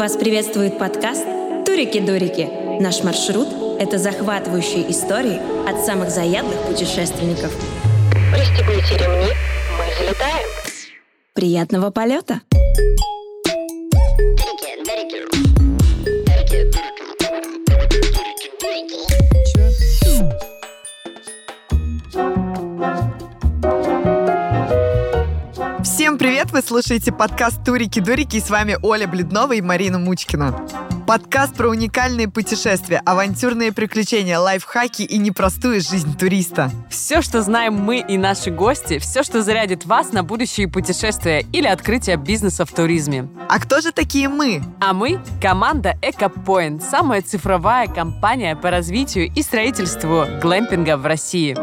Вас приветствует подкаст «Турики-дурики». Наш маршрут – это захватывающие истории от самых заядлых путешественников. Пристегните ремни, мы взлетаем. Приятного полета! Всем привет! Вы слушаете подкаст «Турики-дурики», и с вами Оля Бледнова и Марина Мучкина. Подкаст про уникальные путешествия, авантюрные приключения, лайфхаки и непростую жизнь туриста. Все, что знаем мы и наши гости, все, что зарядит вас на будущие путешествия или открытие бизнеса в туризме. А кто же такие мы? А мы – команда «Экопоинт», самая цифровая компания по развитию и строительству глэмпинга в России.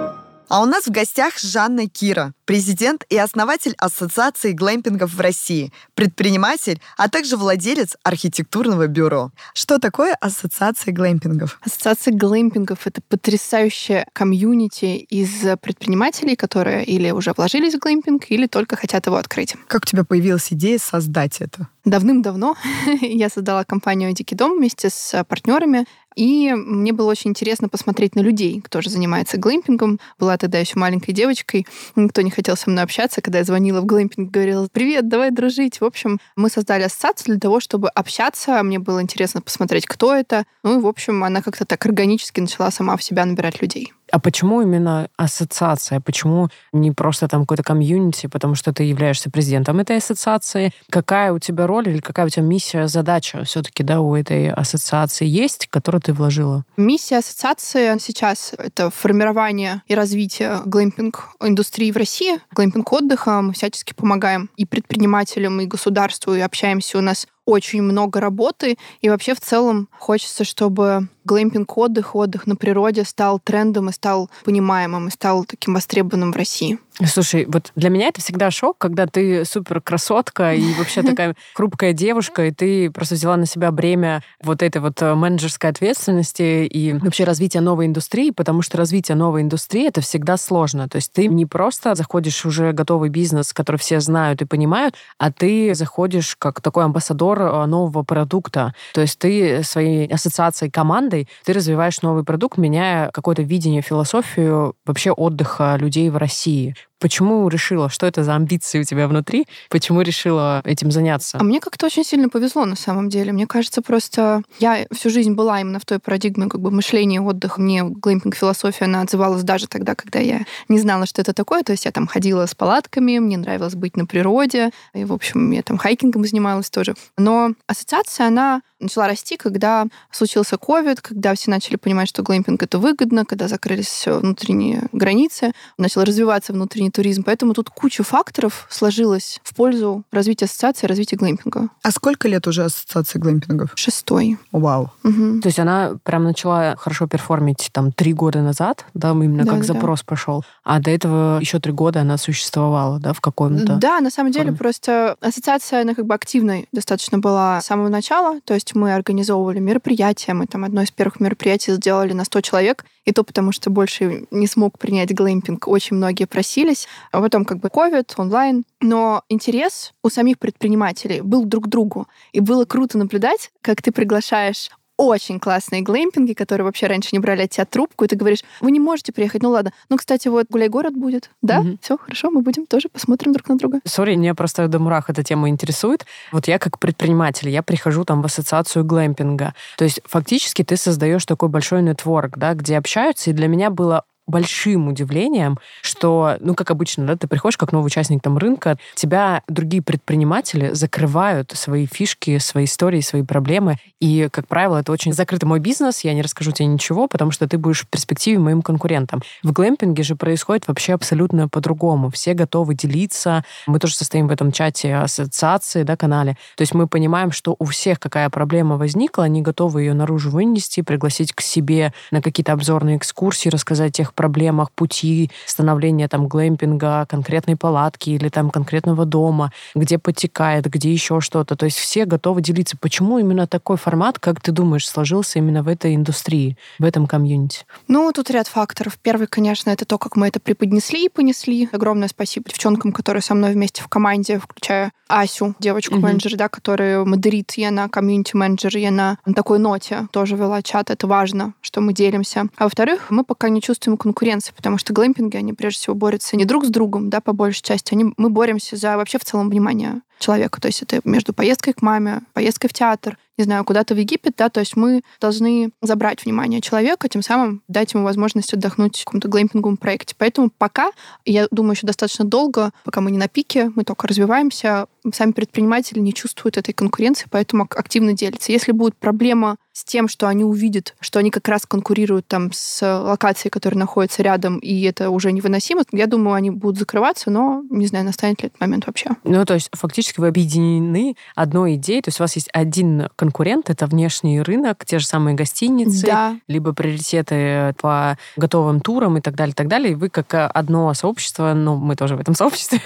А у нас в гостях Жанна Кира, президент и основатель Ассоциации глэмпингов в России, предприниматель, а также владелец архитектурного бюро. Что такое Ассоциация глэмпингов? Ассоциация глэмпингов — это потрясающая комьюнити из предпринимателей, которые или уже вложились в глэмпинг, или только хотят его открыть. Как у тебя появилась идея создать это? Давным-давно я создала компанию «Дикий дом» вместе с партнерами. И мне было очень интересно посмотреть на людей, кто же занимается глэмпингом. Была тогда еще маленькой девочкой, никто не хотел со мной общаться. Когда я звонила в глэмпинг, говорила: «Привет, давай дружить». В общем, мы создали ассоциацию для того, чтобы общаться. Мне было интересно посмотреть, кто это. Ну и, в общем, она как-то так органически начала сама в себя набирать людей. А почему именно ассоциация? Почему не просто там какой-то комьюнити, потому что ты являешься президентом этой ассоциации? Какая у тебя роль или какая у тебя миссия, задача все-таки, да, у этой ассоциации есть, которую ты вложила? Миссия ассоциации сейчас — это формирование и развитие глэмпинг-индустрии в России, глэмпинг-отдыха. Мы всячески помогаем и предпринимателям, и государству, и общаемся у нас очень много работы, и вообще в целом хочется, чтобы глэмпинг-отдых, отдых на природе стал трендом и стал понимаемым, и стал таким востребованным в России. Слушай, вот для меня это всегда шок, когда ты супер-красотка и вообще такая хрупкая девушка, и ты просто взяла на себя бремя вот этой вот менеджерской ответственности и вообще развития новой индустрии, потому что развитие новой индустрии — это всегда сложно. То есть ты не просто заходишь в уже готовый бизнес, который все знают и понимают, а ты заходишь как такой амбассадор нового продукта. То есть ты своей ассоциацией, командой, ты развиваешь новый продукт, меняя какое-то видение, философию вообще отдыха людей в России. Почему решила, что это за амбиции у тебя внутри? Почему решила этим заняться? А мне как-то очень сильно повезло на самом деле. Мне кажется, просто я всю жизнь была именно в той парадигме как бы мышления, отдыха. Мне глэмпинг-философия, она отзывалась даже тогда, когда я не знала, что это такое. То есть я там ходила с палатками, мне нравилось быть на природе. И, в общем, я там хайкингом занималась тоже. Но ассоциация, она начала расти, когда случился ковид, когда все начали понимать, что глэмпинг — это выгодно, когда закрылись внутренние границы, начал развиваться внутренний туризм. Поэтому тут куча факторов сложилось в пользу развития ассоциации, развития глэмпинга. А сколько лет уже ассоциации глэмпингов? 6. Вау. Угу. То есть она прям начала хорошо перформить там 3 года назад, да, именно да, как запрос пошел. А до этого еще 3 года она существовала, да, в каком-то... Да, на самом деле просто ассоциация, она как бы активной достаточно была с самого начала, то есть мы организовывали мероприятия, мы там одно из первых мероприятий сделали на 100 человек, и то потому, что больше не смог принять глэмпинг. Очень многие просились. А потом как бы ковид, онлайн. Но интерес у самих предпринимателей был друг к другу. И было круто наблюдать, как ты приглашаешь очень классные глэмпинги, которые вообще раньше не брали от тебя трубку, и ты говоришь: вы не можете приехать, ну ладно. Ну, кстати, вот «Гуляй-город» будет, да? Mm-hmm. Все хорошо, мы будем тоже, посмотрим друг на друга. Сори, меня просто до мурах эта тема интересует. Вот я как предприниматель, я прихожу там в ассоциацию глэмпинга. То есть фактически ты создаешь такой большой нетворк, да, где общаются, и для меня было большим удивлением, что, ну, как обычно, да, ты приходишь как новый участник там рынка, тебя другие предприниматели закрывают свои фишки, свои истории, свои проблемы, и, как правило, это очень закрытый мой бизнес, я не расскажу тебе ничего, потому что ты будешь в перспективе моим конкурентом. В глэмпинге же происходит вообще абсолютно по-другому. Все готовы делиться, мы тоже состоим в этом чате ассоциации, да, канале, то есть мы понимаем, что у всех какая проблема возникла, они готовы ее наружу вынести, пригласить к себе на какие-то обзорные экскурсии, рассказать тех проблемах пути становления там глэмпинга, конкретной палатки или там конкретного дома, где подтекает, где еще что-то. То есть все готовы делиться. Почему именно такой формат, как ты думаешь, сложился именно в этой индустрии, в этом комьюнити? Ну, тут ряд факторов. Первый, конечно, это то, как мы это преподнесли и понесли. Огромное спасибо девчонкам, которые со мной вместе в команде, включая Асю, девочку-менеджер, да, которая модерит, и она комьюнити-менеджер, и она на такой ноте тоже вела чат. Это важно, что мы делимся. А во-вторых, мы пока не чувствуем конкуренции, потому что глэмпинги, они прежде всего борются не друг с другом, да, по большей части, мы боремся за вообще в целом внимание человека. То есть это между поездкой к маме, поездкой в театр, не знаю, куда-то в Египет, да, то есть мы должны забрать внимание человека, тем самым дать ему возможность отдохнуть в каком-то глэмпинговом проекте. Поэтому пока, я думаю, еще достаточно долго, пока мы не на пике, мы только развиваемся, сами предприниматели не чувствуют этой конкуренции, поэтому активно делятся. Если будет проблема с тем, что они увидят, что они как раз конкурируют там с локацией, которая находится рядом, и это уже невыносимо, я думаю, они будут закрываться, но не знаю, настанет ли этот момент вообще. Ну, то есть фактически вы объединены одной идеей, то есть у вас есть один конкурент, это внешний рынок, те же самые гостиницы, да, либо приоритеты по готовым турам и так далее, и вы как одно сообщество, ну, мы тоже в этом сообществе,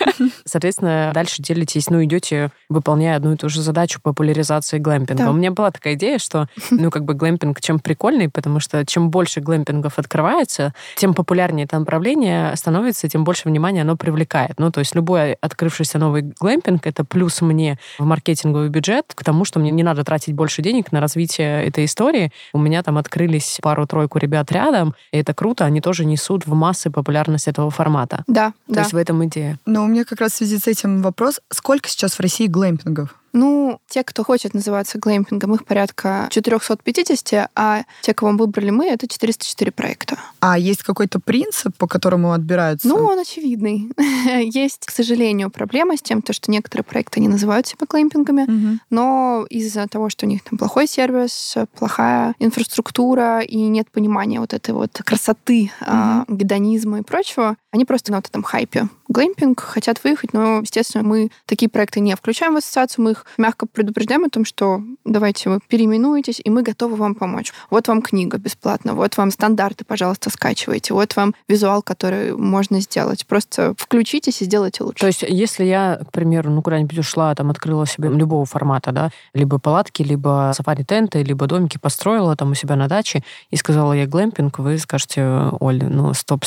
соответственно, дальше делитесь, ну, идете, выполняя одну и ту же задачу популяризации глэмпинга. Да. У меня была такая идея, что ну, как бы глэмпинг чем прикольный, потому что чем больше глэмпингов открывается, тем популярнее это направление становится, тем больше внимания оно привлекает. Ну, то есть любой открывшийся новый глэмпинг — это плюс мне в маркетинговый бюджет, к тому, что мне не надо тратить больше денег на развитие этой истории. У меня там открылись пару-тройку ребят рядом, и это круто, они тоже несут в массы популярность этого формата. Да, да. То есть в этом идея. Но у меня как раз в связи с этим вопрос, сколько сейчас в России глэмпингов? Ну, те, кто хочет называться глэмпингом, их порядка 450, а те, кого выбрали мы, это 404 проекта. А есть какой-то принцип, по которому отбираются? Ну, он очевидный. Есть, к сожалению, проблема с тем, что некоторые проекты не называют себя глэмпингами, но из-за того, что у них там плохой сервис, плохая инфраструктура и нет понимания вот этой вот красоты, гедонизма и прочего, они просто на вот этом хайпе. Глэмпинг, хотят выехать, но, естественно, мы такие проекты не включаем в ассоциацию, мы их мягко предупреждаем о том, что давайте вы переименуетесь, и мы готовы вам помочь. Вот вам книга бесплатно, вот вам стандарты, пожалуйста, скачивайте, вот вам визуал, который можно сделать. Просто включитесь и сделайте лучше. То есть если я, к примеру, ну, куда-нибудь ушла, там, открыла себе любого формата, да, либо палатки, либо сафари-тенты, либо домики построила там у себя на даче, и сказала я глэмпинг, вы скажете: Оль, ну, стоп,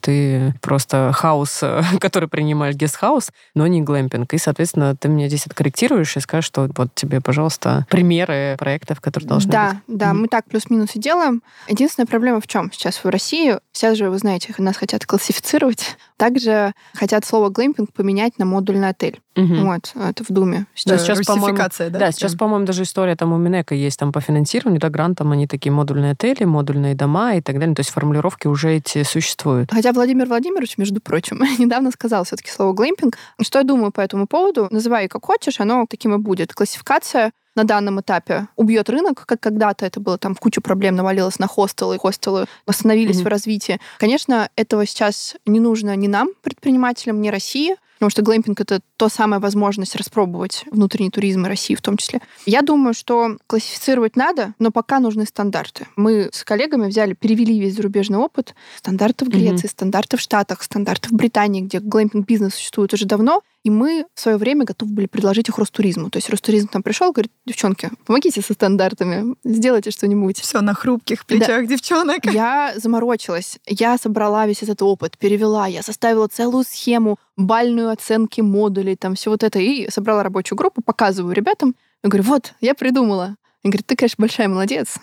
ты просто хаос, который принимаешь гестхаус, но не глэмпинг. И, соответственно, ты меня здесь откорректируешь и скажешь, что вот тебе, пожалуйста, примеры проектов, которые должны быть. Да, мы так плюс-минус и делаем. Единственная проблема в чем сейчас в России, сейчас же, вы знаете, нас хотят классифицировать, также хотят слово глэмпинг поменять на модульный отель. Вот, это в Думе. Сейчас русификация, да? Да, сейчас, по-моему, даже история там у Минэка есть там по финансированию, да, грантом, они такие модульные отели, модульные дома и так далее. То есть формулировки уже эти существуют. Хотя Владимир Владимирович, между прочим, недавно сказал все-таки слово «глэмпинг». Что я думаю по этому поводу? Называй как хочешь, оно таким и будет. Классификация на данном этапе убьет рынок, как когда-то это было, там куча проблем навалилась на хостелы, и хостелы остановились в развитии. Конечно, этого сейчас не нужно ни нам, предпринимателям, ни России, потому что глэмпинг — это та самая возможность распробовать внутренний туризм и России в том числе. Я думаю, что классифицировать надо, но пока нужны стандарты. Мы с коллегами перевели весь зарубежный опыт. Стандарты в Греции, стандарты в Штатах, стандарты в Британии, где глэмпинг-бизнес существует уже давно, и мы в свое время готовы были предложить их Ростуризму. То есть Ростуризм там пришел, говорит: девчонки, помогите со стандартами, сделайте что-нибудь. Все на хрупких плечах, да, девчонок. Я заморочилась, я собрала весь этот опыт, перевела, я составила целую схему, бальную оценки модулей, там все вот это, и собрала рабочую группу, показываю ребятам, я говорю: вот, я придумала. Он говорит: ты, конечно, большая молодец,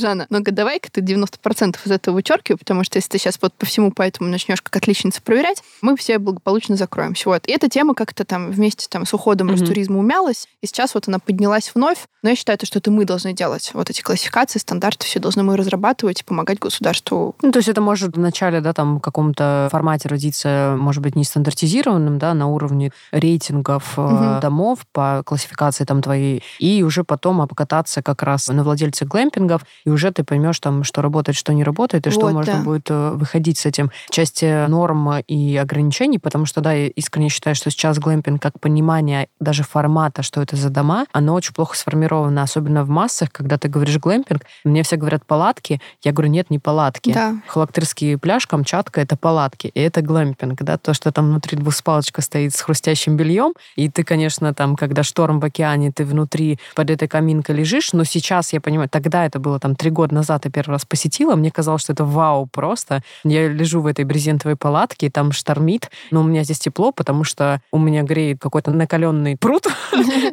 Жанна, но давай-ка ты 90% из этого вычеркивай, потому что если ты сейчас вот по всему поэтому начнешь как отличница проверять, мы все благополучно закроемся. Вот. И эта тема как-то там вместе там с уходом Ростуризма умялась, и сейчас вот она поднялась вновь. Но я считаю, что это мы должны делать. Вот эти классификации, стандарты, все должны мы разрабатывать и помогать государству. Ну, то есть это может вначале, да, там в каком-то формате родиться, может быть, не стандартизированным, да, на уровне рейтингов домов по классификации там твоей, и уже потом обкататься как раз на владельца глэмпингов, и уже ты поймешь, там, что работает, что не работает, и вот, что можно будет выходить с этим. В части норм и ограничений, потому что, да, я искренне считаю, что сейчас глэмпинг, как понимание даже формата, что это за дома, оно очень плохо сформировано, особенно в массах, когда ты говоришь глэмпинг. Мне все говорят палатки, я говорю, нет, не палатки. Да. Халактырский пляж, Камчатка — это палатки, и это глэмпинг, да, то, что там внутри двуспалочка стоит с хрустящим бельем, и ты, конечно, там, когда шторм в океане, ты внутри под этой каминкой лежишь, но сейчас, я понимаю, тогда это было там 3 года назад, я первый раз посетила, мне казалось, что это вау просто. Я лежу в этой брезентовой палатке, и там штормит, но у меня здесь тепло, потому что у меня греет какой-то накаленный пруд,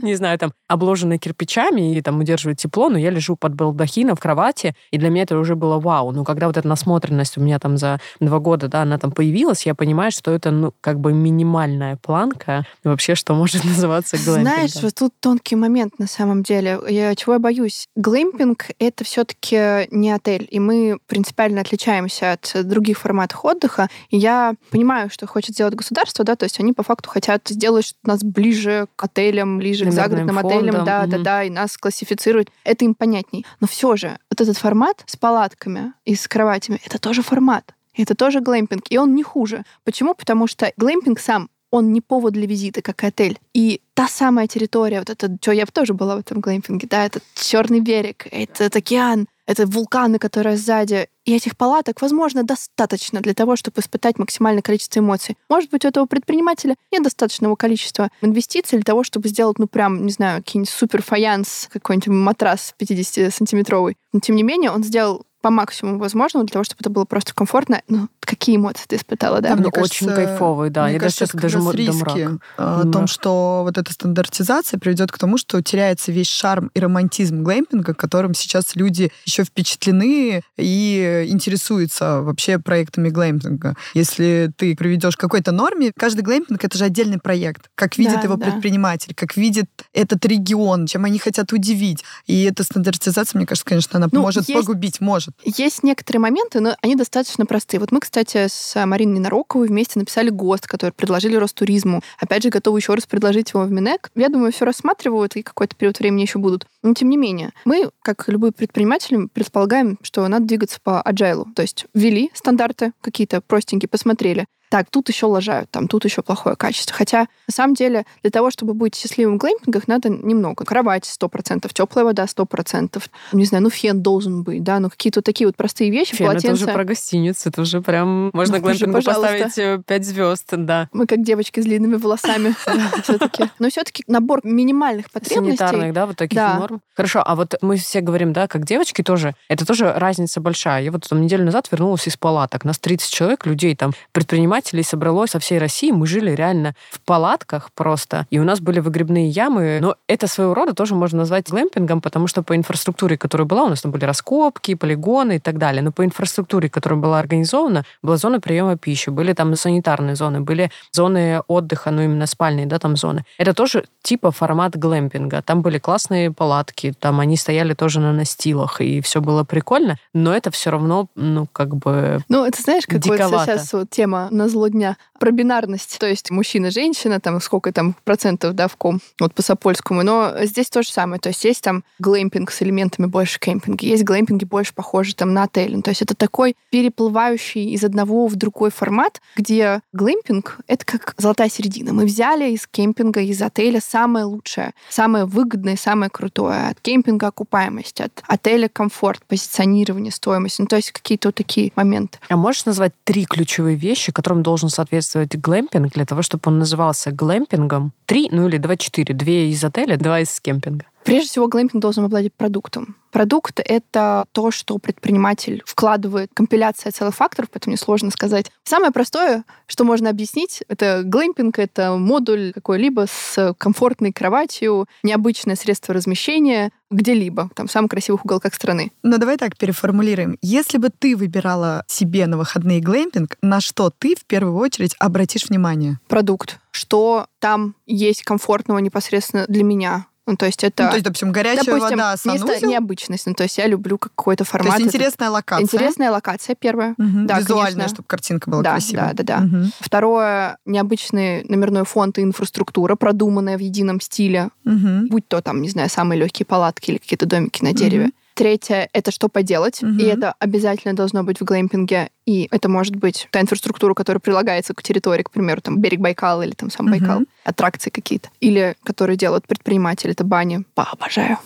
не знаю, там, обложенный кирпичами, и там удерживает тепло, но я лежу под балдахином в кровати, и для меня это уже было вау. Но когда вот эта насмотренность у меня там за 2 года, да, она там появилась, я понимаю, что это, ну, как бы минимальная планка вообще, что может называться глэмпингом. Знаешь, вот тут тонкий момент на самом деле. Чего я боюсь? Глэмпинг — это все-таки не отель, и мы принципиально отличаемся от других форматов отдыха. И я понимаю, что хочет сделать государство, да, то есть они по факту хотят сделать нас ближе к отелям, ближе к загородным отелям, да, и нас классифицировать. Это им понятней. Но все же вот этот формат с палатками и с кроватями — это тоже формат. Это тоже глэмпинг, и он не хуже. Почему? Потому что глэмпинг сам, он не повод для визита, как отель. И та самая территория, вот это, что я тоже была в этом глэмпинге, да, это Черный берег, это океан, это вулканы, которые сзади. И этих палаток, возможно, достаточно для того, чтобы испытать максимальное количество эмоций. Может быть, у этого предпринимателя нет достаточного количества инвестиций для того, чтобы сделать, ну, прям, не знаю, какие-нибудь супер-фаянс, какой-нибудь матрас 50-сантиметровый. Но, тем не менее, он сделал по максимуму возможному, для того, чтобы это было просто комфортно. Ну, какие эмоции ты испытала, да? Мне кажется, очень кайфовые, да. Мне кажется, это даже риски о том, что вот эта стандартизация приведет к тому, что теряется весь шарм и романтизм глэмпинга, которым сейчас люди еще впечатлены и интересуются вообще проектами глэмпинга. Если ты приведешь к какой-то норме, каждый глэмпинг — это же отдельный проект. Как видит его предприниматель, как видит этот регион, чем они хотят удивить. И эта стандартизация, мне кажется, конечно, она может погубить, может. Есть некоторые моменты, но они достаточно простые. Вот мы, кстати, с Мариной Нароковой вместе написали ГОСТ, который предложили Ростуризму. Опять же, готовы еще раз предложить его в Минэк. Я думаю, все рассматривают, и какой-то период времени еще будут. Но тем не менее, мы, как любые предприниматели, предполагаем, что надо двигаться по аджайлу. То есть ввели стандарты какие-то простенькие, посмотрели. Так, тут еще лажают, там, тут еще плохое качество. Хотя, на самом деле, для того, чтобы быть счастливым в глэмпингах, надо немного. Кровать 100%, теплая вода 100%. Не знаю, ну, фен должен быть, да, ну, какие-то такие вот простые вещи. Фен, полотенце. Это уже про гостиницу, это уже прям... Можно глэмпингу поставить 5 звезд, да. Мы как девочки с длинными волосами все-таки. Но все-таки набор минимальных потребностей. Санитарных, да, вот таких норм. Хорошо, а вот мы все говорим, да, как девочки тоже, это тоже разница большая. Я вот там неделю назад вернулась из палаток. Нас 30 человек, людей там, предпринимателей, собралось со всей России. Мы жили реально в палатках просто, и у нас были выгребные ямы, но это своего рода тоже можно назвать глэмпингом, потому что по инфраструктуре, которая была, у нас там были раскопки, полигоны и так далее, но по инфраструктуре, которая была организована, была зона приема пищи, были там санитарные зоны, были зоны отдыха, ну именно спальные, да, там зоны. Это тоже типа формат глэмпинга. Там были классные палатки, там они стояли тоже на настилах, и все было прикольно, но это все равно, ну, как бы диковато. Ну, это знаешь, как сейчас вот тема на зло дня про бинарность, то есть мужчина-женщина, там сколько там процентов, да, в ком, вот по-сапольскому, но здесь то же самое, то есть есть там глэмпинг с элементами больше кемпинга, есть глэмпинги больше похожи там на отель, то есть это такой переплывающий из одного в другой формат, где глэмпинг — это как золотая середина. Мы взяли из кемпинга, из отеля самое лучшее, самое выгодное, самое крутое. От кемпинга окупаемость, от отеля комфорт, позиционирование, стоимость, ну то есть какие-то вот такие моменты. А можешь назвать 3 ключевые вещи, которым должен соответствовать глэмпинг для того, чтобы он назывался глэмпингом? 3, ну или 2-4. 2 из отеля, 2 из кемпинга. Прежде всего, глэмпинг должен обладать продуктом. Продукт — это то, что предприниматель вкладывает, компиляция целых факторов, поэтому несложно сказать. Самое простое, что можно объяснить, это глэмпинг — это модуль какой-либо с комфортной кроватью, необычное средство размещения где-либо, там, в самых красивых уголках страны. Но давай так переформулируем. Если бы ты выбирала себе на выходные глэмпинг, на что ты в первую очередь обратишь внимание? Продукт. Что там есть комфортного непосредственно для меня? Ну, то есть это... Ну, то есть, допустим, горячая вода, санузел? Место необычность. Ну, то есть я люблю какой-то формат. То есть интересная локация? Интересная локация, первое. Угу. Да, визуальная, конечно. Чтобы картинка была красивая. Да. Угу. Второе, необычный номерной фонд и инфраструктура, продуманная в едином стиле. Угу. Будь то, там, не знаю, самые легкие палатки или какие-то домики на дереве. Угу. Третье — это что поделать, и это обязательно должно быть в глэмпинге, и это может быть та инфраструктура, которая прилагается к территории, к примеру, там, берег Байкала или там сам Байкал, аттракции какие-то, или которые делают предприниматели, это бани, обожаю,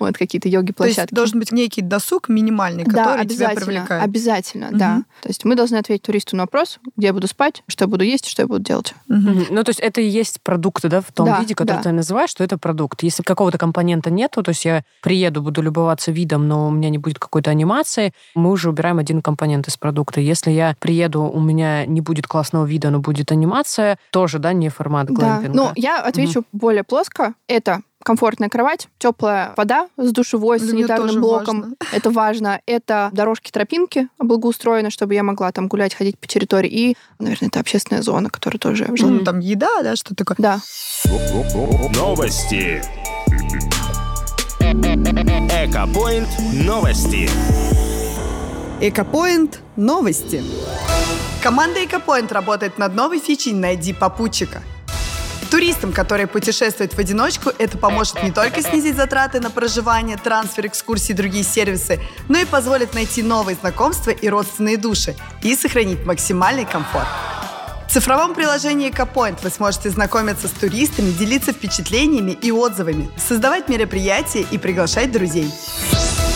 вот какие-то йоги-площадки. То есть должен быть некий досуг минимальный, который тебя привлекает. Обязательно, да. То есть мы должны ответить туристу на вопрос, где я буду спать, что я буду есть, что я буду делать. Ну, то есть это и есть продукты, да, в том виде, который ты называешь, что это продукт. Если какого-то компонента нету, то есть я приеду, буду любоваться видом, но у меня не будет какой-то анимации, мы уже убираем один компонент из продукта. Если я приеду, у меня не будет классного вида, но будет анимация, тоже, да, не формат глэмпинга. Да. Ну, я отвечу более плоско. Это комфортная кровать, теплая вода с душевой, с санитарным блоком. Важно. Это важно. Это дорожки-тропинки благоустроены, чтобы я могла там гулять, ходить по территории. И, наверное, это общественная зона, которая тоже... Ну, там еда, да, что такое? Да. Новости. Экопоинт новости. Экопоинт новости. Команда Экопоинт работает над новой фичей «Найди попутчика». Туристам, которые путешествуют в одиночку, это поможет не только снизить затраты на проживание, трансфер, экскурсии и другие сервисы, но и позволит найти новые знакомства и родственные души и сохранить максимальный комфорт. В цифровом приложении «Экопоинт» вы сможете знакомиться с туристами, делиться впечатлениями и отзывами, создавать мероприятия и приглашать друзей.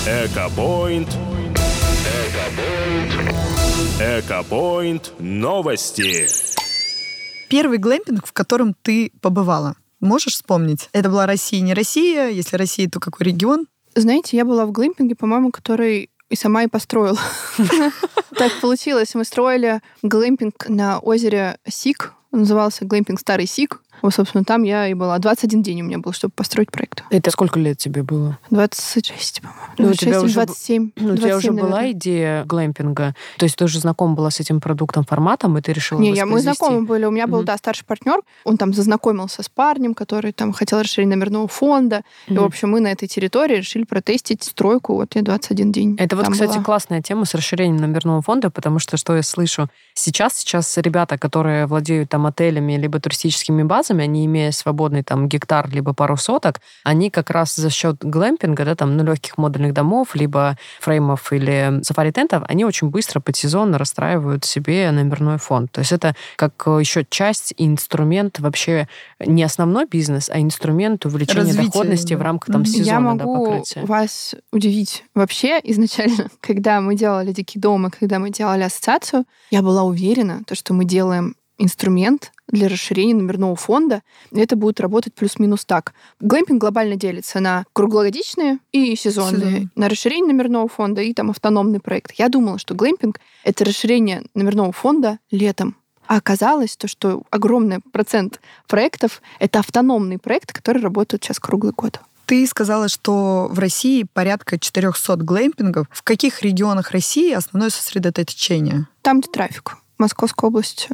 «Экопоинт». «Экопоинт» новости. Первый глэмпинг, в котором ты побывала, можешь вспомнить? Это была Россия, не Россия? Если Россия, то какой регион? Знаете, я была в глэмпинге, по-моему, который... И сама и построила. Так получилось. Мы строили глэмпинг на озере Сиг. Он назывался «Глэмпинг Старый Сиг». Вот, собственно, там я и была. 21 день у меня был, чтобы построить проект. Это сколько лет тебе было? 26, по-моему. 26, 27. У тебя уже была идея глэмпинга? То есть ты уже знакома была с этим продуктом, форматом, и ты решила его произвести? Не, мы знакомы были. У меня был, старший партнер. Он там зазнакомился с парнем, который там хотел расширение номерного фонда. И, в общем, мы на этой территории решили протестить стройку. Вот я 21 день. Это вот, кстати, классная тема с расширением номерного фонда, потому что я слышу сейчас ребята, которые владеют там отелями, либо туристическими базами, они, имея свободный там гектар либо пару соток, они как раз за счет глэмпинга, да, там, легких модульных домов, либо фреймов или сафари-тентов, они очень быстро подсезонно расстраивают себе номерной фонд. То есть это как еще часть и инструмент, вообще не основной бизнес, а инструмент увеличения доходности в рамках там сезона. Я могу вас удивить. Вообще, изначально, когда мы делали «Дикий дом», и когда мы делали ассоциацию, я была уверена, что мы делаем инструмент для расширения номерного фонда. Это будет работать плюс-минус так. Глэмпинг глобально делится на круглогодичные и сезонные, на расширение номерного фонда и там автономный проект. Я думала, что глэмпинг — это расширение номерного фонда летом. А оказалось, что огромный процент проектов — это автономный проект, который работает сейчас круглый год. Ты сказала, что в России порядка 400 глэмпингов. В каких регионах России основное сосредоточение? Там, где трафик. Московская область.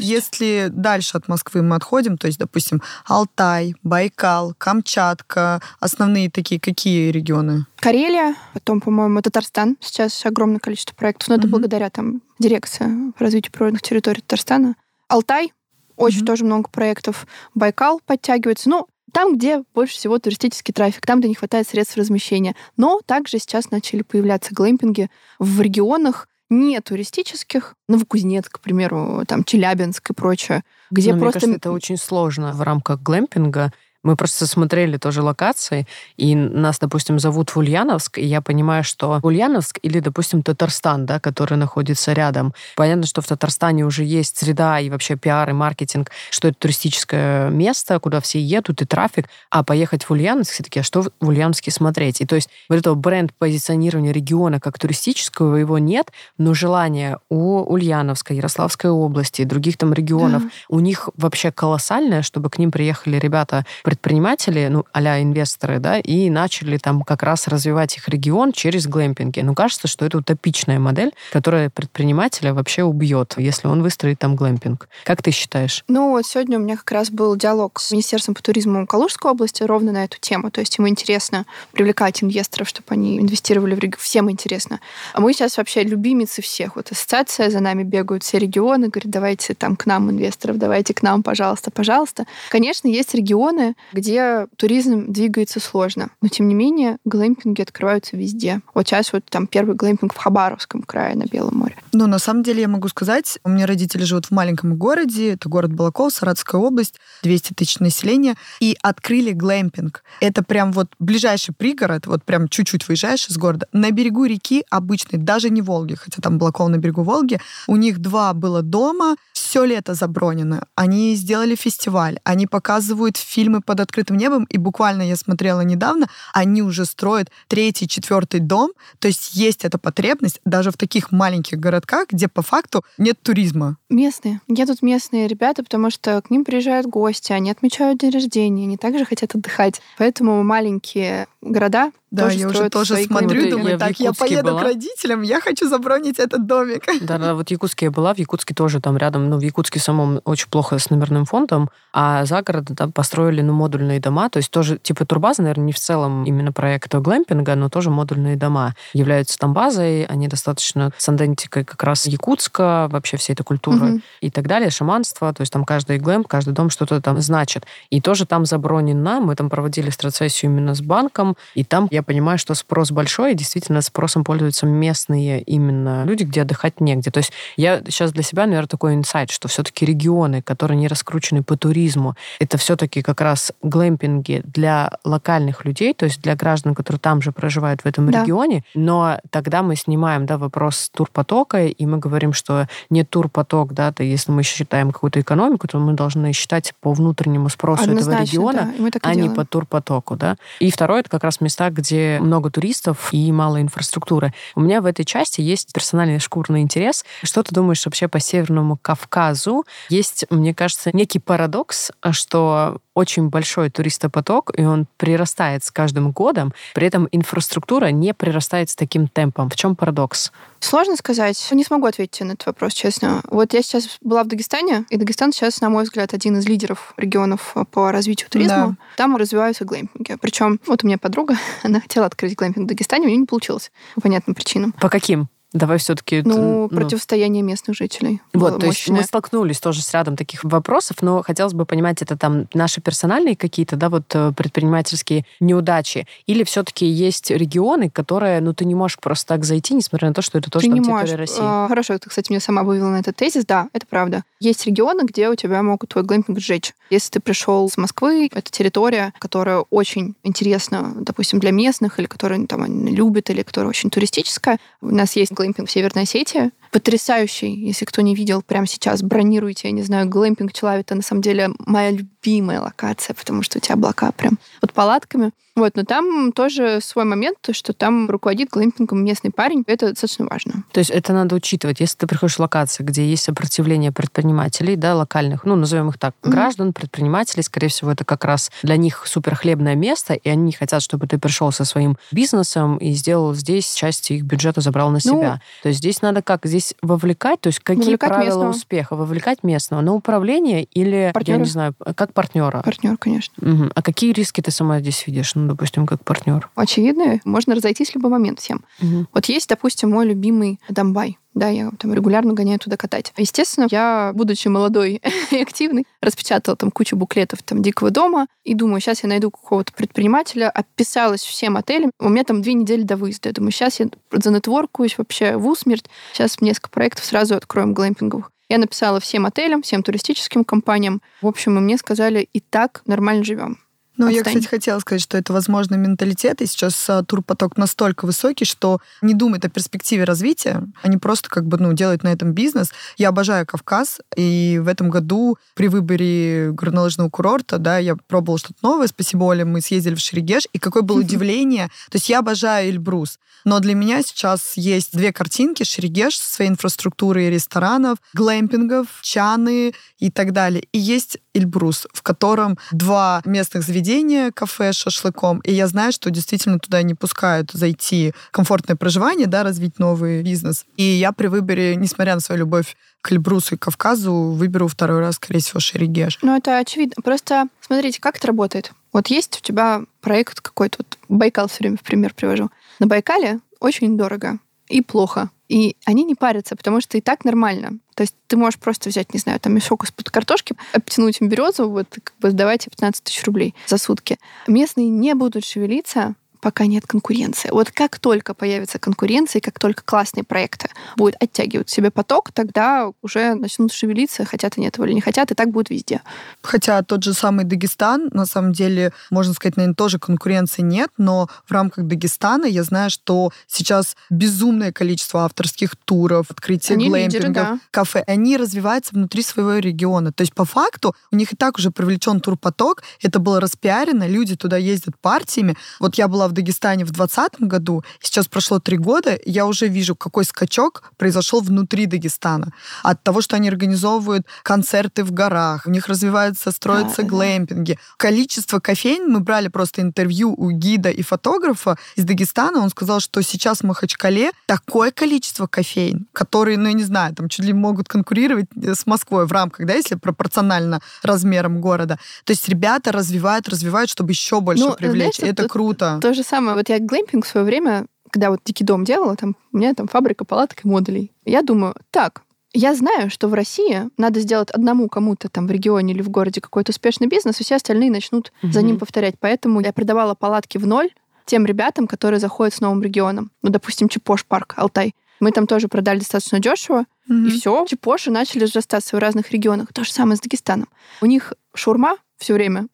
Если дальше от Москвы мы отходим, то есть, допустим, Алтай, Байкал, Камчатка, основные такие какие регионы? Карелия, потом, по-моему, Татарстан. Сейчас огромное количество проектов, но это благодаря там дирекции по развитию природных территорий Татарстана. Алтай, очень тоже много проектов. Байкал подтягивается. Ну, там, где больше всего туристический трафик, там, где не хватает средств размещения. Но также сейчас начали появляться глэмпинги в регионах, не туристических, Новокузнецк, к примеру, там Челябинск и прочее, где просто... Мне кажется, это очень сложно в рамках глэмпинга. Мы просто смотрели тоже локации, и нас, допустим, зовут в Ульяновск, и я понимаю, что Ульяновск или, допустим, Татарстан, да, который находится рядом. Понятно, что в Татарстане уже есть среда и вообще пиар и маркетинг, что это туристическое место, куда все едут, и трафик. А поехать в Ульяновск, все-таки, а что в Ульяновске смотреть? И то есть вот этого бренд-позиционирования региона как туристического его нет, но желание у Ульяновска, Ярославской области, других там регионов, у них вообще колоссальное, чтобы к ним приехали ребята предприниматели, ну, а-ля инвесторы, да, и начали там как раз развивать их регион через глэмпинги. Ну, кажется, что это утопичная модель, которая предпринимателя вообще убьет, если он выстроит там глэмпинг. Как ты считаешь? Ну, вот сегодня у меня как раз был диалог с Министерством по туризму Калужской области ровно на эту тему. То есть ему интересно привлекать инвесторов, чтобы они инвестировали в регион. Всем интересно. А мы сейчас вообще любимицы всех. Вот ассоциация, за нами бегают все регионы, говорят, давайте там к нам инвесторов, давайте к нам, пожалуйста, пожалуйста. Конечно, есть регионы, где туризм двигается сложно, но тем не менее глэмпинги открываются везде. Вот сейчас вот там первый глэмпинг в Хабаровском крае на Белом море. Ну, на самом деле я могу сказать, у меня родители живут в маленьком городе, это город Балаков, Саратовская область, 200 тысяч населения, и открыли глэмпинг. Это прям вот ближайший пригород, вот прям чуть-чуть выезжаешь из города, на берегу реки обычной, даже не Волги, хотя там Балаков на берегу Волги, у них два было дома, все лето забронено, они сделали фестиваль, они показывают фильмы под открытым небом, и буквально я смотрела недавно, они уже строят 3-й, 4-й дом, то есть эта потребность даже в таких маленьких городках, где по факту нет туризма. Местные. Едут местные ребята, потому что к ним приезжают гости, они отмечают день рождения, они также хотят отдыхать. Поэтому маленькие города... Да, я уже тоже смотрю, думаю, так, я поеду к родителям, я хочу забронить этот домик. Да, вот в Якутске я была, в Якутске тоже там рядом, ну, в Якутске самом очень плохо с номерным фондом, а за городом там построили, ну, модульные дома, то есть тоже, типа, турбаза, наверное, не в целом именно проекта глэмпинга, но тоже модульные дома являются там базой, они достаточно с андентикой как раз Якутска, вообще вся эта культура и так далее, шаманство, то есть там каждый глэмп, каждый дом что-то там значит. И тоже там забронено, мы там проводили страцессию именно с банком, и там я понимаю, что спрос большой, и действительно спросом пользуются местные именно люди, где отдыхать негде. То есть я сейчас для себя, наверное, такой инсайт, что все-таки регионы, которые не раскручены по туризму, это все-таки как раз глэмпинги для локальных людей, то есть для граждан, которые там же проживают в этом регионе. Но тогда мы снимаем, да, вопрос турпотока, и мы говорим, что не турпоток, да, то если мы считаем какую-то экономику, то мы должны считать по внутреннему спросу этого региона, а не по турпотоку, да. И второе, это как раз места, где много туристов и мало инфраструктуры. У меня в этой части есть персональный шкурный интерес. Что ты думаешь вообще по Северному Кавказу? Есть, мне кажется, некий парадокс, что очень большой туристопоток, и он прирастает с каждым годом, при этом инфраструктура не прирастает с таким темпом. В чем парадокс? Сложно сказать. Не смогу ответить на этот вопрос, честно. Вот я сейчас была в Дагестане, и Дагестан сейчас, на мой взгляд, один из лидеров регионов по развитию туризма. Да. Там развиваются глэмпинги. Причем вот у меня подруга, она хотела открыть глэмпинг в Дагестане, у нее не получилось по понятным причинам. По каким? Давай все-таки... Ну, противостояние местных жителей. Вот, то есть мы столкнулись тоже с рядом таких вопросов, но хотелось бы понимать, это там наши персональные какие-то, да, вот предпринимательские неудачи, или все-таки есть регионы, которые, ну, ты не можешь просто так зайти, несмотря на то, что это тоже там территория России. Хорошо, ты, кстати, меня сама вывела на этот тезис, да, это правда. Есть регионы, где у тебя могут твой глэмпинг сжечь. Если ты пришел с Москвы, это территория, которая очень интересна, допустим, для местных, или которую там они любят, или которая очень туристическая. У нас есть глэмпинг в Северной Осетии. Потрясающий. Если кто не видел, прямо сейчас бронируйте. Я не знаю, глэмпинг Челави — это на самом деле моя любимая локация, потому что у тебя облака прям под палатками. Вот, но там тоже свой момент, что там руководит глэмпингом местный парень. Это достаточно важно. То есть это надо учитывать. Если ты приходишь в локацию, где есть сопротивление предпринимателей, да, локальных, ну, назовем их так, граждан, предпринимателей, скорее всего, это как раз для них суперхлебное место, и они хотят, чтобы ты пришел со своим бизнесом и сделал здесь часть их бюджета, забрал на себя. То есть здесь надо как? Здесь вовлекать, то есть какие правила местного успеха? Вовлекать местного на управление или, партнера? Я не знаю, как партнера? Партнер, конечно. Угу. А какие риски ты сама здесь видишь, ну, допустим, как партнер? Очевидно, можно разойтись в любой момент всем. Угу. Вот есть, допустим, мой любимый Домбай. Да, я там регулярно гоняю туда катать. Естественно, я, будучи молодой и активной, распечатала там кучу буклетов там «Дикого дома» и думаю, сейчас я найду какого-то предпринимателя, отписалась всем отелям. У меня там 2 недели до выезда. Я думаю, сейчас я занетворкаюсь вообще в усмерть. Сейчас несколько проектов сразу откроем глэмпинговых. Я написала всем отелям, всем туристическим компаниям. В общем, и мне сказали, и так нормально живем. Ну, я, кстати, хотела сказать, что это, возможно, менталитет, и сейчас турпоток настолько высокий, что не думают о перспективе развития, они просто как бы, ну, делают на этом бизнес. Я обожаю Кавказ, и в этом году при выборе горнолыжного курорта, да, я пробовала что-то новое, спасибо, Оле, мы съездили в Шерегеш, и какое было удивление. То есть я обожаю Эльбрус, но для меня сейчас есть 2 картинки, Шерегеш со своей инфраструктурой ресторанов, глэмпингов, чаны и так далее. И есть Эльбрус, в котором два местных заведения, кафе с шашлыком, и я знаю, что действительно туда не пускают зайти комфортное проживание, да, развить новый бизнес. И я при выборе, несмотря на свою любовь к Эльбрусу и Кавказу, выберу второй раз, скорее всего, Шерегеш. Ну, это очевидно. Просто смотрите, как это работает. Вот есть у тебя проект какой-то, вот Байкал все время в пример привожу. На Байкале очень дорого и плохо. И они не парятся, потому что и так нормально. То есть ты можешь просто взять, не знаю, там мешок из-под картошки, обтянуть им березу, вот, как бы сдавать 15 тысяч рублей за сутки. Местные не будут шевелиться, пока нет конкуренции. Вот как только появится конкуренция, как только классные проекты будут оттягивать себе поток, тогда уже начнут шевелиться, хотят они этого или не хотят, и так будет везде. Хотя тот же самый Дагестан, на самом деле, можно сказать, наверное, тоже конкуренции нет, но в рамках Дагестана я знаю, что сейчас безумное количество авторских туров, открытие глэмпингов, лидеры, да, кафе. Они развиваются внутри своего региона. То есть по факту у них и так уже привлечен турпоток, это было распиарено, люди туда ездят партиями. Вот я была в Дагестане в 2020 году, сейчас прошло 3 года, я уже вижу, какой скачок произошел внутри Дагестана. От того, что они организовывают концерты в горах, у них развиваются, строятся глэмпинги. Количество кофейн, мы брали просто интервью у гида и фотографа из Дагестана, он сказал, что сейчас в Махачкале такое количество кофейн, которые, ну я не знаю, там чуть ли могут конкурировать с Москвой в рамках, да, если пропорционально размерам города. То есть ребята развивают, чтобы еще больше привлечь. Знаешь, это круто. То же самое. Вот я глэмпинг в свое время, когда вот «Дикий дом» делала, там, у меня там фабрика палаток и модулей. Я думаю, так, я знаю, что в России надо сделать одному кому-то там в регионе или в городе какой-то успешный бизнес, и все остальные начнут за ним повторять. Поэтому я продавала палатки в ноль тем ребятам, которые заходят с новым регионом. Ну, допустим, Чипош парк, Алтай. Мы там тоже продали достаточно дешево, и все. Чипоши начали разрастаться в разных регионах. То же самое с Дагестаном. У них шаурма все время.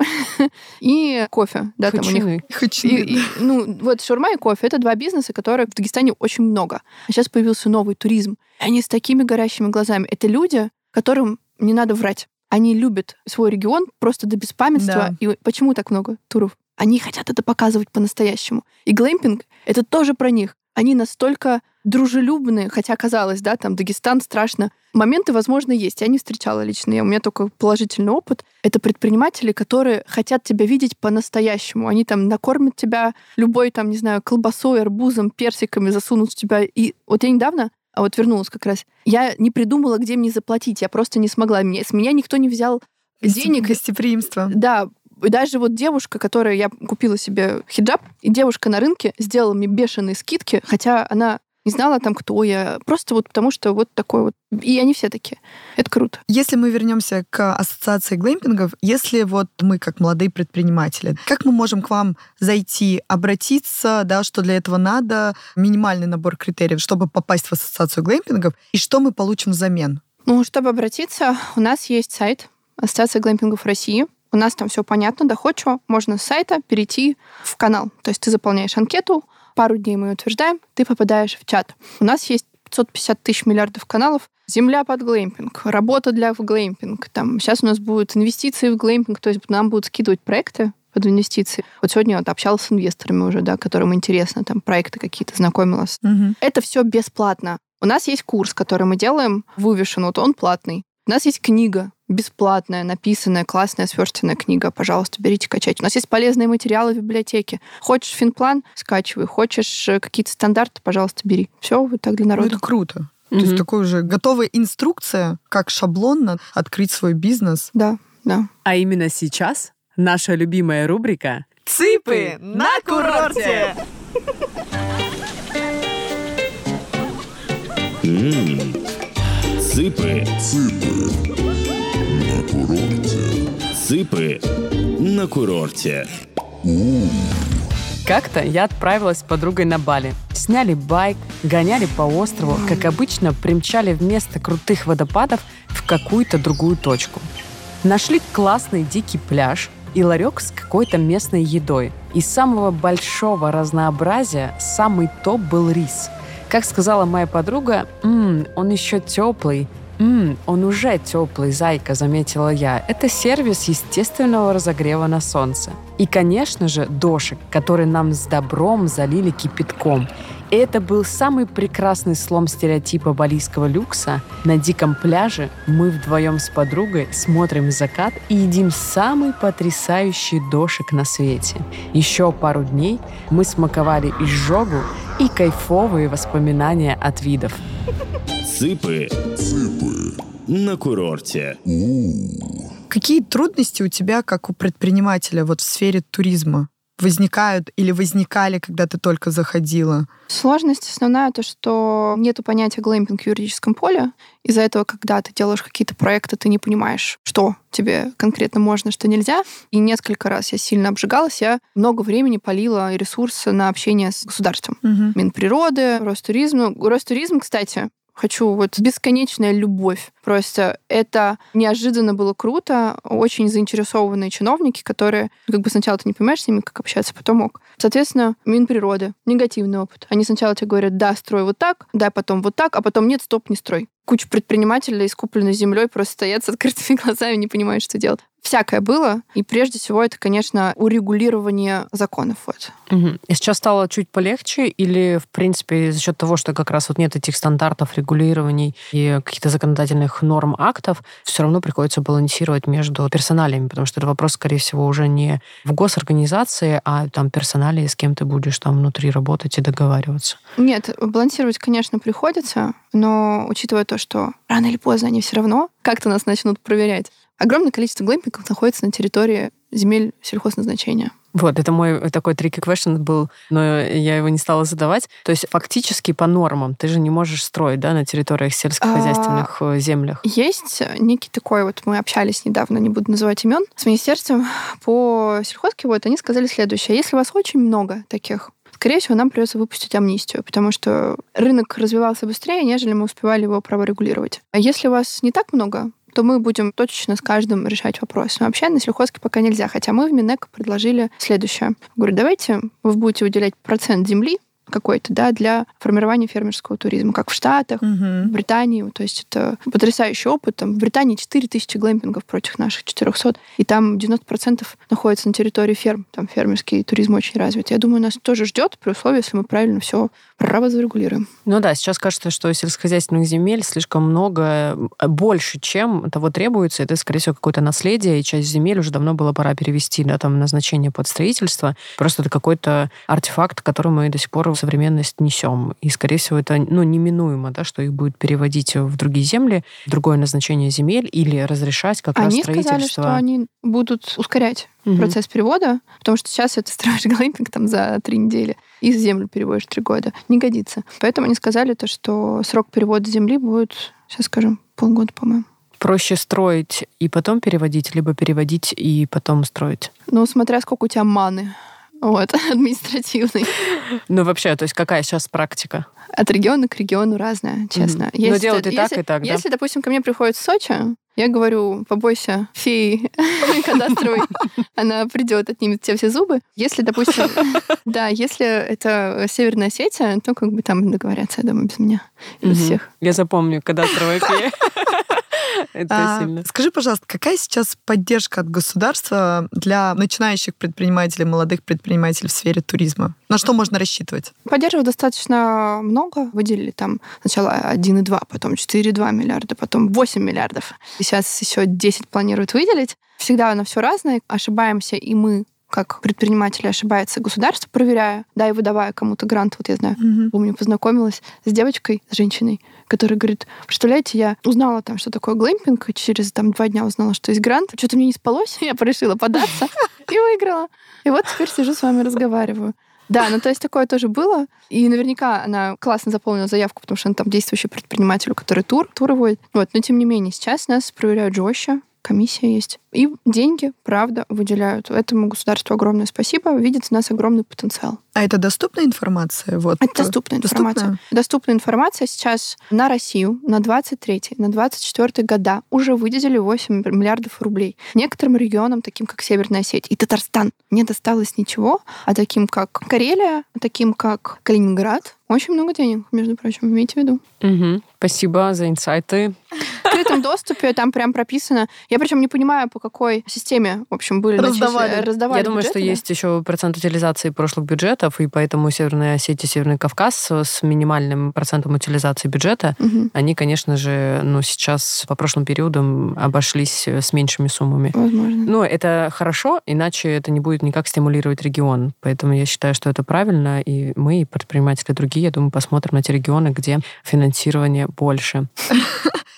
И кофе. Да, там у них. Ну, вот шаурма и кофе — это два бизнеса, которых в Дагестане очень много. А сейчас появился новый туризм. Они с такими горящими глазами. Это люди, которым не надо врать. Они любят свой регион просто до беспамятства. Да. И почему так много туров? Они хотят это показывать по-настоящему. И глэмпинг — это тоже про них. Они настолько дружелюбные, хотя казалось, да, там Дагестан страшно. Моменты, возможно, есть. Я не встречала лично, у меня только положительный опыт. Это предприниматели, которые хотят тебя видеть по-настоящему. Они там накормят тебя любой, там, не знаю, колбасой, арбузом, персиками, засунут в тебя. И вот я недавно, а вот вернулась как раз, я не придумала, где мне заплатить. Я просто не смогла. С меня никто не взял денег. Гостеприимство. Да. И даже вот девушка, которая... Я купила себе хиджаб, и девушка на рынке сделала мне бешеные скидки, хотя она не знала там, кто я. Просто вот потому, что вот такой вот. И они все такие. Это круто. Если мы вернемся к ассоциации глэмпингов, если вот мы, как молодые предприниматели, как мы можем к вам зайти, обратиться, да, что для этого надо, минимальный набор критериев, чтобы попасть в ассоциацию глэмпингов, и что мы получим взамен? Ну, чтобы обратиться, у нас есть сайт Ассоциация глэмпингов в России. У нас там все понятно, доходчиво. Можно с сайта перейти в канал. То есть ты заполняешь анкету, пару дней мы ее утверждаем, ты попадаешь в чат. У нас есть 550 тысяч миллиардов каналов. Земля под глэмпинг, работа для глэмпинг. Там, сейчас у нас будут инвестиции в глэмпинг, то есть нам будут скидывать проекты под инвестиции. Вот сегодня я общалась с инвесторами уже, да, которым интересно, там проекты какие-то, знакомилась. Это все бесплатно. У нас есть курс, который мы делаем, вывешен, вот он платный. У нас есть книга бесплатная, написанная, классная, сверстанная книга. Пожалуйста, берите, качайте. У нас есть полезные материалы в библиотеке. Хочешь финплан? Скачивай. Хочешь какие-то стандарты? Пожалуйста, бери. Все, вот так для народа. Ну, это круто. То есть такая уже готовая инструкция, как шаблонно открыть свой бизнес. Да, да. А именно сейчас наша любимая рубрика «Цыпы на курорте». Цыпы на курорте. Цыпы на курорте. Как-то я отправилась с подругой на Бали. Сняли байк, гоняли по острову, как обычно, примчали вместо крутых водопадов в какую-то другую точку. Нашли классный дикий пляж и ларек с какой-то местной едой. Из самого большого разнообразия самый топ был рис. Как сказала моя подруга, он еще теплый. Он уже теплый, зайка, заметила я. Это сервис естественного разогрева на солнце. И, конечно же, дошик, который нам с добром залили кипятком. Это был самый прекрасный слом стереотипа балийского люкса. На диком пляже мы вдвоем с подругой смотрим закат и едим самый потрясающий дошик на свете. Еще пару дней мы смаковали изжогу и кайфовые воспоминания от видов. Цыпы. Цыпы. На курорте. Какие трудности у тебя, как у предпринимателя, вот в сфере туризма возникают или возникали, когда ты только заходила? Сложность основная то, что нету понятия глэмпинг в юридическом поле. Из-за этого, когда ты делаешь какие-то проекты, ты не понимаешь, что тебе конкретно можно, что нельзя. И несколько раз я сильно обжигалась. Я много времени палила и ресурсы на общение с государством. Угу. Минприроды, Ростуризм. Ростуризм, кстати, хочу вот бесконечная любовь. Просто это неожиданно было круто. Очень заинтересованные чиновники, которые как бы сначала ты не понимаешь с ними, как общаться, потом мог. Соответственно, Минприроды. Негативный опыт. Они сначала тебе говорят, да, строй вот так, да, потом вот так, а потом нет, стоп, не строй. Куча предпринимателей, искупленной землей, просто стоят с открытыми глазами, не понимают, что делать. Всякое было. И прежде всего это, конечно, урегулирование законов. Вот. Угу. И сейчас стало чуть полегче? Или, в принципе, за счет того, что как раз вот нет этих стандартов, регулирований и каких-то законодательных норм, актов, все равно приходится балансировать между персоналями, потому что это вопрос, скорее всего, уже не в госорганизации, а там персоналии, с кем ты будешь там внутри работать и договариваться. Нет, балансировать, конечно, приходится, но учитывая то, что рано или поздно они все равно как-то нас начнут проверять. Огромное количество глэмпингов находится на территории земель сельхозназначения. Вот, это мой такой tricky question был, но я его не стала задавать. То есть фактически по нормам ты же не можешь строить, да, на территориях сельскохозяйственных землях? Есть некий такой, вот мы общались недавно, не буду называть имен, с министерством по сельхозке, вот они сказали следующее. Если у вас очень много таких, скорее всего, нам придется выпустить амнистию, потому что рынок развивался быстрее, нежели мы успевали его праворегулировать. А если у вас не так много, то мы будем точечно с каждым решать вопрос. Но вообще на сельхозке пока нельзя, хотя мы в Минэк предложили следующее. Говорю, давайте вы будете уделять процент земли какой-то, да, для формирования фермерского туризма, как в Штатах, в Британии. То есть это потрясающий опыт. Там в Британии 4000 глэмпингов против наших 400, и там 90% находится на территории ферм. Там фермерский туризм очень развит. Я думаю, нас тоже ждет при условии, если мы правильно все право зарегулируем. Ну да, сейчас кажется, что сельскохозяйственных земель слишком много, больше, чем того требуется. Это, скорее всего, какое-то наследие, и часть земель уже давно было пора перевести, да, там, назначение под строительство. Просто это какой-то артефакт, который мы до сих пор современность несем. И, скорее всего, это, ну, неминуемо, да, что их будет переводить в другие земли, другое назначение земель или разрешать как раз строительство. Они сказали, что они будут ускорять процесс перевода, потому что сейчас это строишь глэмпинг там за 3 недели, и землю переводишь 3 года. Не годится. Поэтому они сказали то, что срок перевода земли будет, сейчас скажем, полгода, по-моему. Проще строить и потом переводить, либо переводить и потом строить? Ну, смотря сколько у тебя маны. Вот, административный. Ну, вообще, то есть какая сейчас практика? От региона к региону разная, честно. Если, но делают и так, да? Если, допустим, ко мне приходит Сочи, я говорю, побойся феи кадастровой. Она придет, отнимет тебе все зубы. Если, допустим, да, если это Северная Осетия, то как бы там договорятся, я думаю, без меня. Без всех. Я запомню, кадастровая фея. Это сильно. Скажи, пожалуйста, какая сейчас поддержка от государства для начинающих предпринимателей, молодых предпринимателей в сфере туризма? На что можно рассчитывать? Поддерживают достаточно много. Выделили там сначала 1,2, потом 4,2 миллиарда, потом 8 миллиардов. Сейчас еще 10 планируют выделить. Всегда оно все разное. Ошибаемся и мы, как предприниматели, ошибается государство, проверяя, да, и выдавая кому-то грант. Вот я знаю, помню, познакомилась с девочкой, с женщиной, которая говорит, представляете, я узнала там, что такое глэмпинг, и через там 2 дня узнала, что есть грант. Что-то мне не спалось, я решила податься и выиграла. И вот теперь сижу с вами, разговариваю. Да, ну то есть такое тоже было. И наверняка она классно заполнила заявку, потому что она там действующий предприниматель, который туры водит. Вот. Но тем не менее, сейчас нас проверяют жестче. Комиссия есть. И деньги, правда, выделяют. Этому государству огромное спасибо. Видит у нас огромный потенциал. А это доступная информация? Вот. Это доступная информация. Доступная информация. Сейчас на Россию на 23-й, на 24-й года уже выделили 8 миллиардов рублей. Некоторым регионам, таким как Северная Осетия и Татарстан, не досталось ничего, а таким как Карелия, таким как Калининград, очень много денег, между прочим, имейте в виду. Спасибо за инсайты. В открытом доступе там прям прописано. Я причем не понимаю, по какой системе, в общем, были раздавали. Я думаю, бюджеты, что есть еще процент утилизации прошлых бюджетов, и поэтому Северная Осетия, Северный Кавказ с минимальным процентом утилизации бюджета, угу, они, конечно же, ну, сейчас по прошлым периодам обошлись с меньшими суммами. Возможно. Но это хорошо, иначе это не будет никак стимулировать регион. Поэтому я считаю, что это правильно, и мы, и предприниматели, и другие, я думаю, посмотрим на те регионы, где финансирование больше.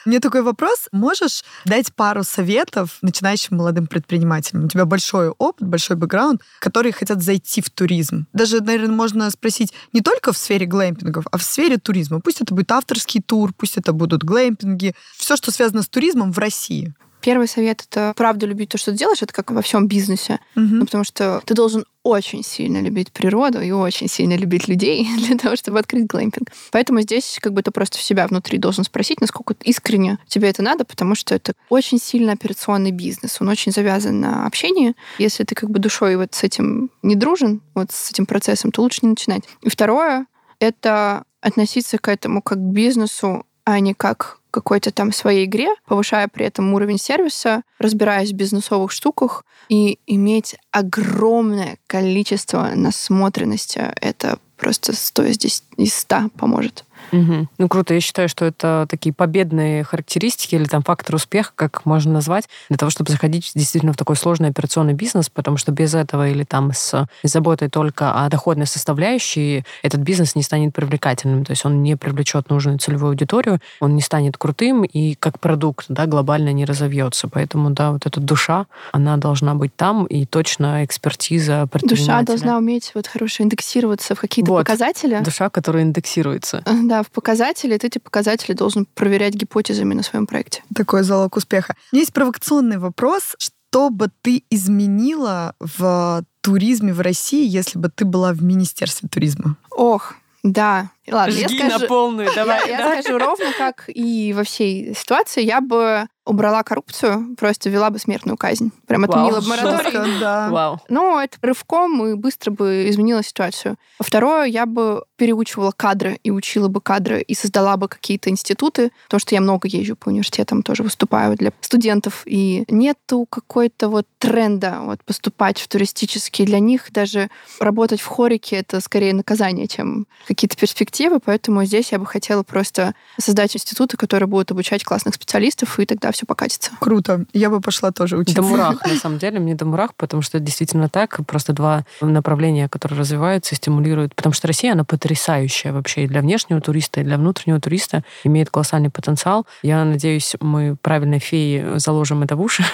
Мне такой вопрос. Можешь дать пару советов начинающим молодым предпринимателям? У тебя большой опыт, большой бэкграунд, которые хотят зайти в туризм. Даже, наверное, можно спросить не только в сфере глэмпингов, а в сфере туризма. Пусть это будет авторский тур, пусть это будут глэмпинги. Все, что связано с туризмом в России. Первый совет — это правда любить то, что ты делаешь. Это как во всем бизнесе. Угу. Ну, потому что ты должен очень сильно любить природу и очень сильно любить людей для того, чтобы открыть глэмпинг. Поэтому здесь как бы ты просто в себя внутри должен спросить, насколько искренне тебе это надо, потому что это очень сильно операционный бизнес. Он очень завязан на общении. Если ты как бы душой вот с этим не дружен, вот с этим процессом, то лучше не начинать. И второе — это относиться к этому как к бизнесу, а не как к какой-то там своей игре, повышая при этом уровень сервиса, разбираясь в бизнесовых штуках и иметь огромное количество насмотренности. Это просто 100 из 100 поможет. Угу. Ну, круто. Я считаю, что это такие победные характеристики или там фактор успеха, как можно назвать, для того, чтобы заходить действительно в такой сложный операционный бизнес, потому что без этого или там с заботой только о доходной составляющей этот бизнес не станет привлекательным. То есть он не привлечет нужную целевую аудиторию, он не станет крутым и как продукт, да, глобально не разовьется. Поэтому, да, вот эта душа, она должна быть там, и точно экспертиза предпринимателя. Душа должна уметь вот хорошо индексироваться в какие-то показатели. Душа, которая индексируется. Да, в показатели. Ты эти показатели должен проверять гипотезами на своем проекте. Такой залог успеха. У меня есть провокационный вопрос. Что бы ты изменила в туризме в России, если бы ты была в Министерстве туризма? Ох, да. Ладно, жги на полную, давай. Я скажу ровно, как и во всей ситуации. Я бы убрала коррупцию, просто ввела бы смертную казнь. Прям отменила бы мораторий. Да. Ну, это рывком и быстро бы изменила ситуацию. Второе, я бы переучивала кадры и учила бы кадры, и создала бы какие-то институты, потому что я много езжу по университетам, тоже выступаю для студентов, и нету какой-то вот тренда вот поступать в туристические. Для них даже работать в хорике — это скорее наказание, чем какие-то перспективы, поэтому здесь я бы хотела просто создать институты, которые будут обучать классных специалистов, и тогда все покатится. Круто. Я бы пошла тоже учиться. До мурах, на самом деле. Мне до мурах, потому что это действительно так. Просто два направления, которые развиваются и стимулируют. Потому что Россия, она потрясающая вообще и для внешнего туриста, и для внутреннего туриста. Имеет колоссальный потенциал. Я надеюсь, мы правильно феи заложим это в уши.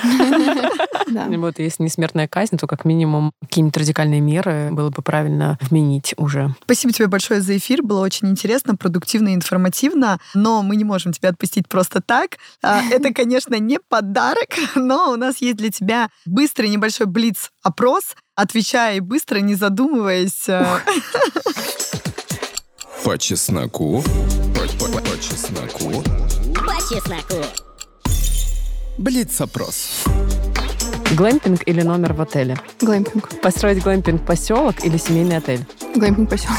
Да. Вот, если не смертная казнь, то как минимум какие-нибудь радикальные меры было бы правильно вменить уже. Спасибо тебе большое за эфир. Было очень интересно, продуктивно и информативно. Но мы не можем тебя отпустить просто так. Это, конечно, не подарок, но у нас есть для тебя быстрый небольшой блиц-опрос. Отвечай быстро, не задумываясь. По чесноку. По чесноку. По чесноку. Блиц-опрос. Глэмпинг или номер в отеле? Глэмпинг. Построить глэмпинг-поселок или семейный отель? Глэмпинг-поселок.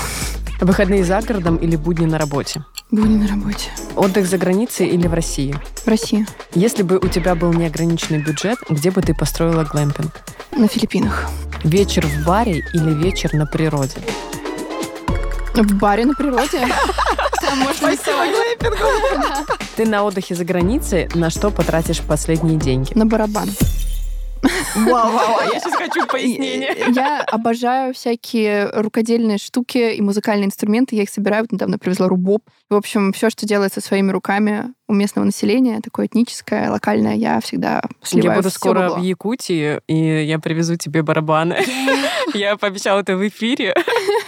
Выходные за городом или будни на работе? Будни на работе. Отдых за границей или в России? В России. Если бы у тебя был неограниченный бюджет, где бы ты построила глэмпинг? На Филиппинах. Вечер в баре или вечер на природе? В баре на природе. Там можно рисовать. Ты на отдыхе за границей на что потратишь последние деньги? На барабан. Вау, я сейчас хочу пояснения. Я обожаю всякие рукодельные штуки и музыкальные инструменты. Я их собираю. Вот недавно привезла рубоб. В общем, все, что делается своими руками у местного населения, такое этническое, локальное, я всегда сливаю. Я буду скоро в Якутии, и я привезу тебе барабаны. Я пообещала это в эфире.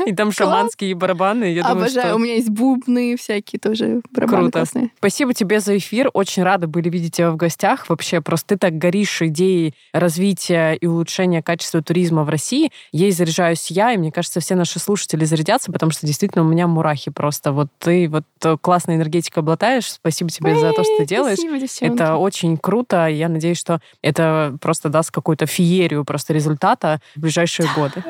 И там шаманские барабаны. Я обожаю. Думаю, что... У меня есть бубны всякие тоже. Барабаны. Круто. Классные. Спасибо тебе за эфир. Очень рада были видеть тебя в гостях. Вообще, просто ты так горишь идеей развития и улучшения качества туризма в России. Ей заряжаюсь я, и мне кажется, все наши слушатели зарядятся, потому что действительно у меня мурахи просто. Вот ты вот классной энергетикой обладаешь. Спасибо тебе за то, что ты делаешь. Спасибо, девчонки. Это очень круто. Я надеюсь, что это просто даст какую-то феерию просто результата в ближайшие годы.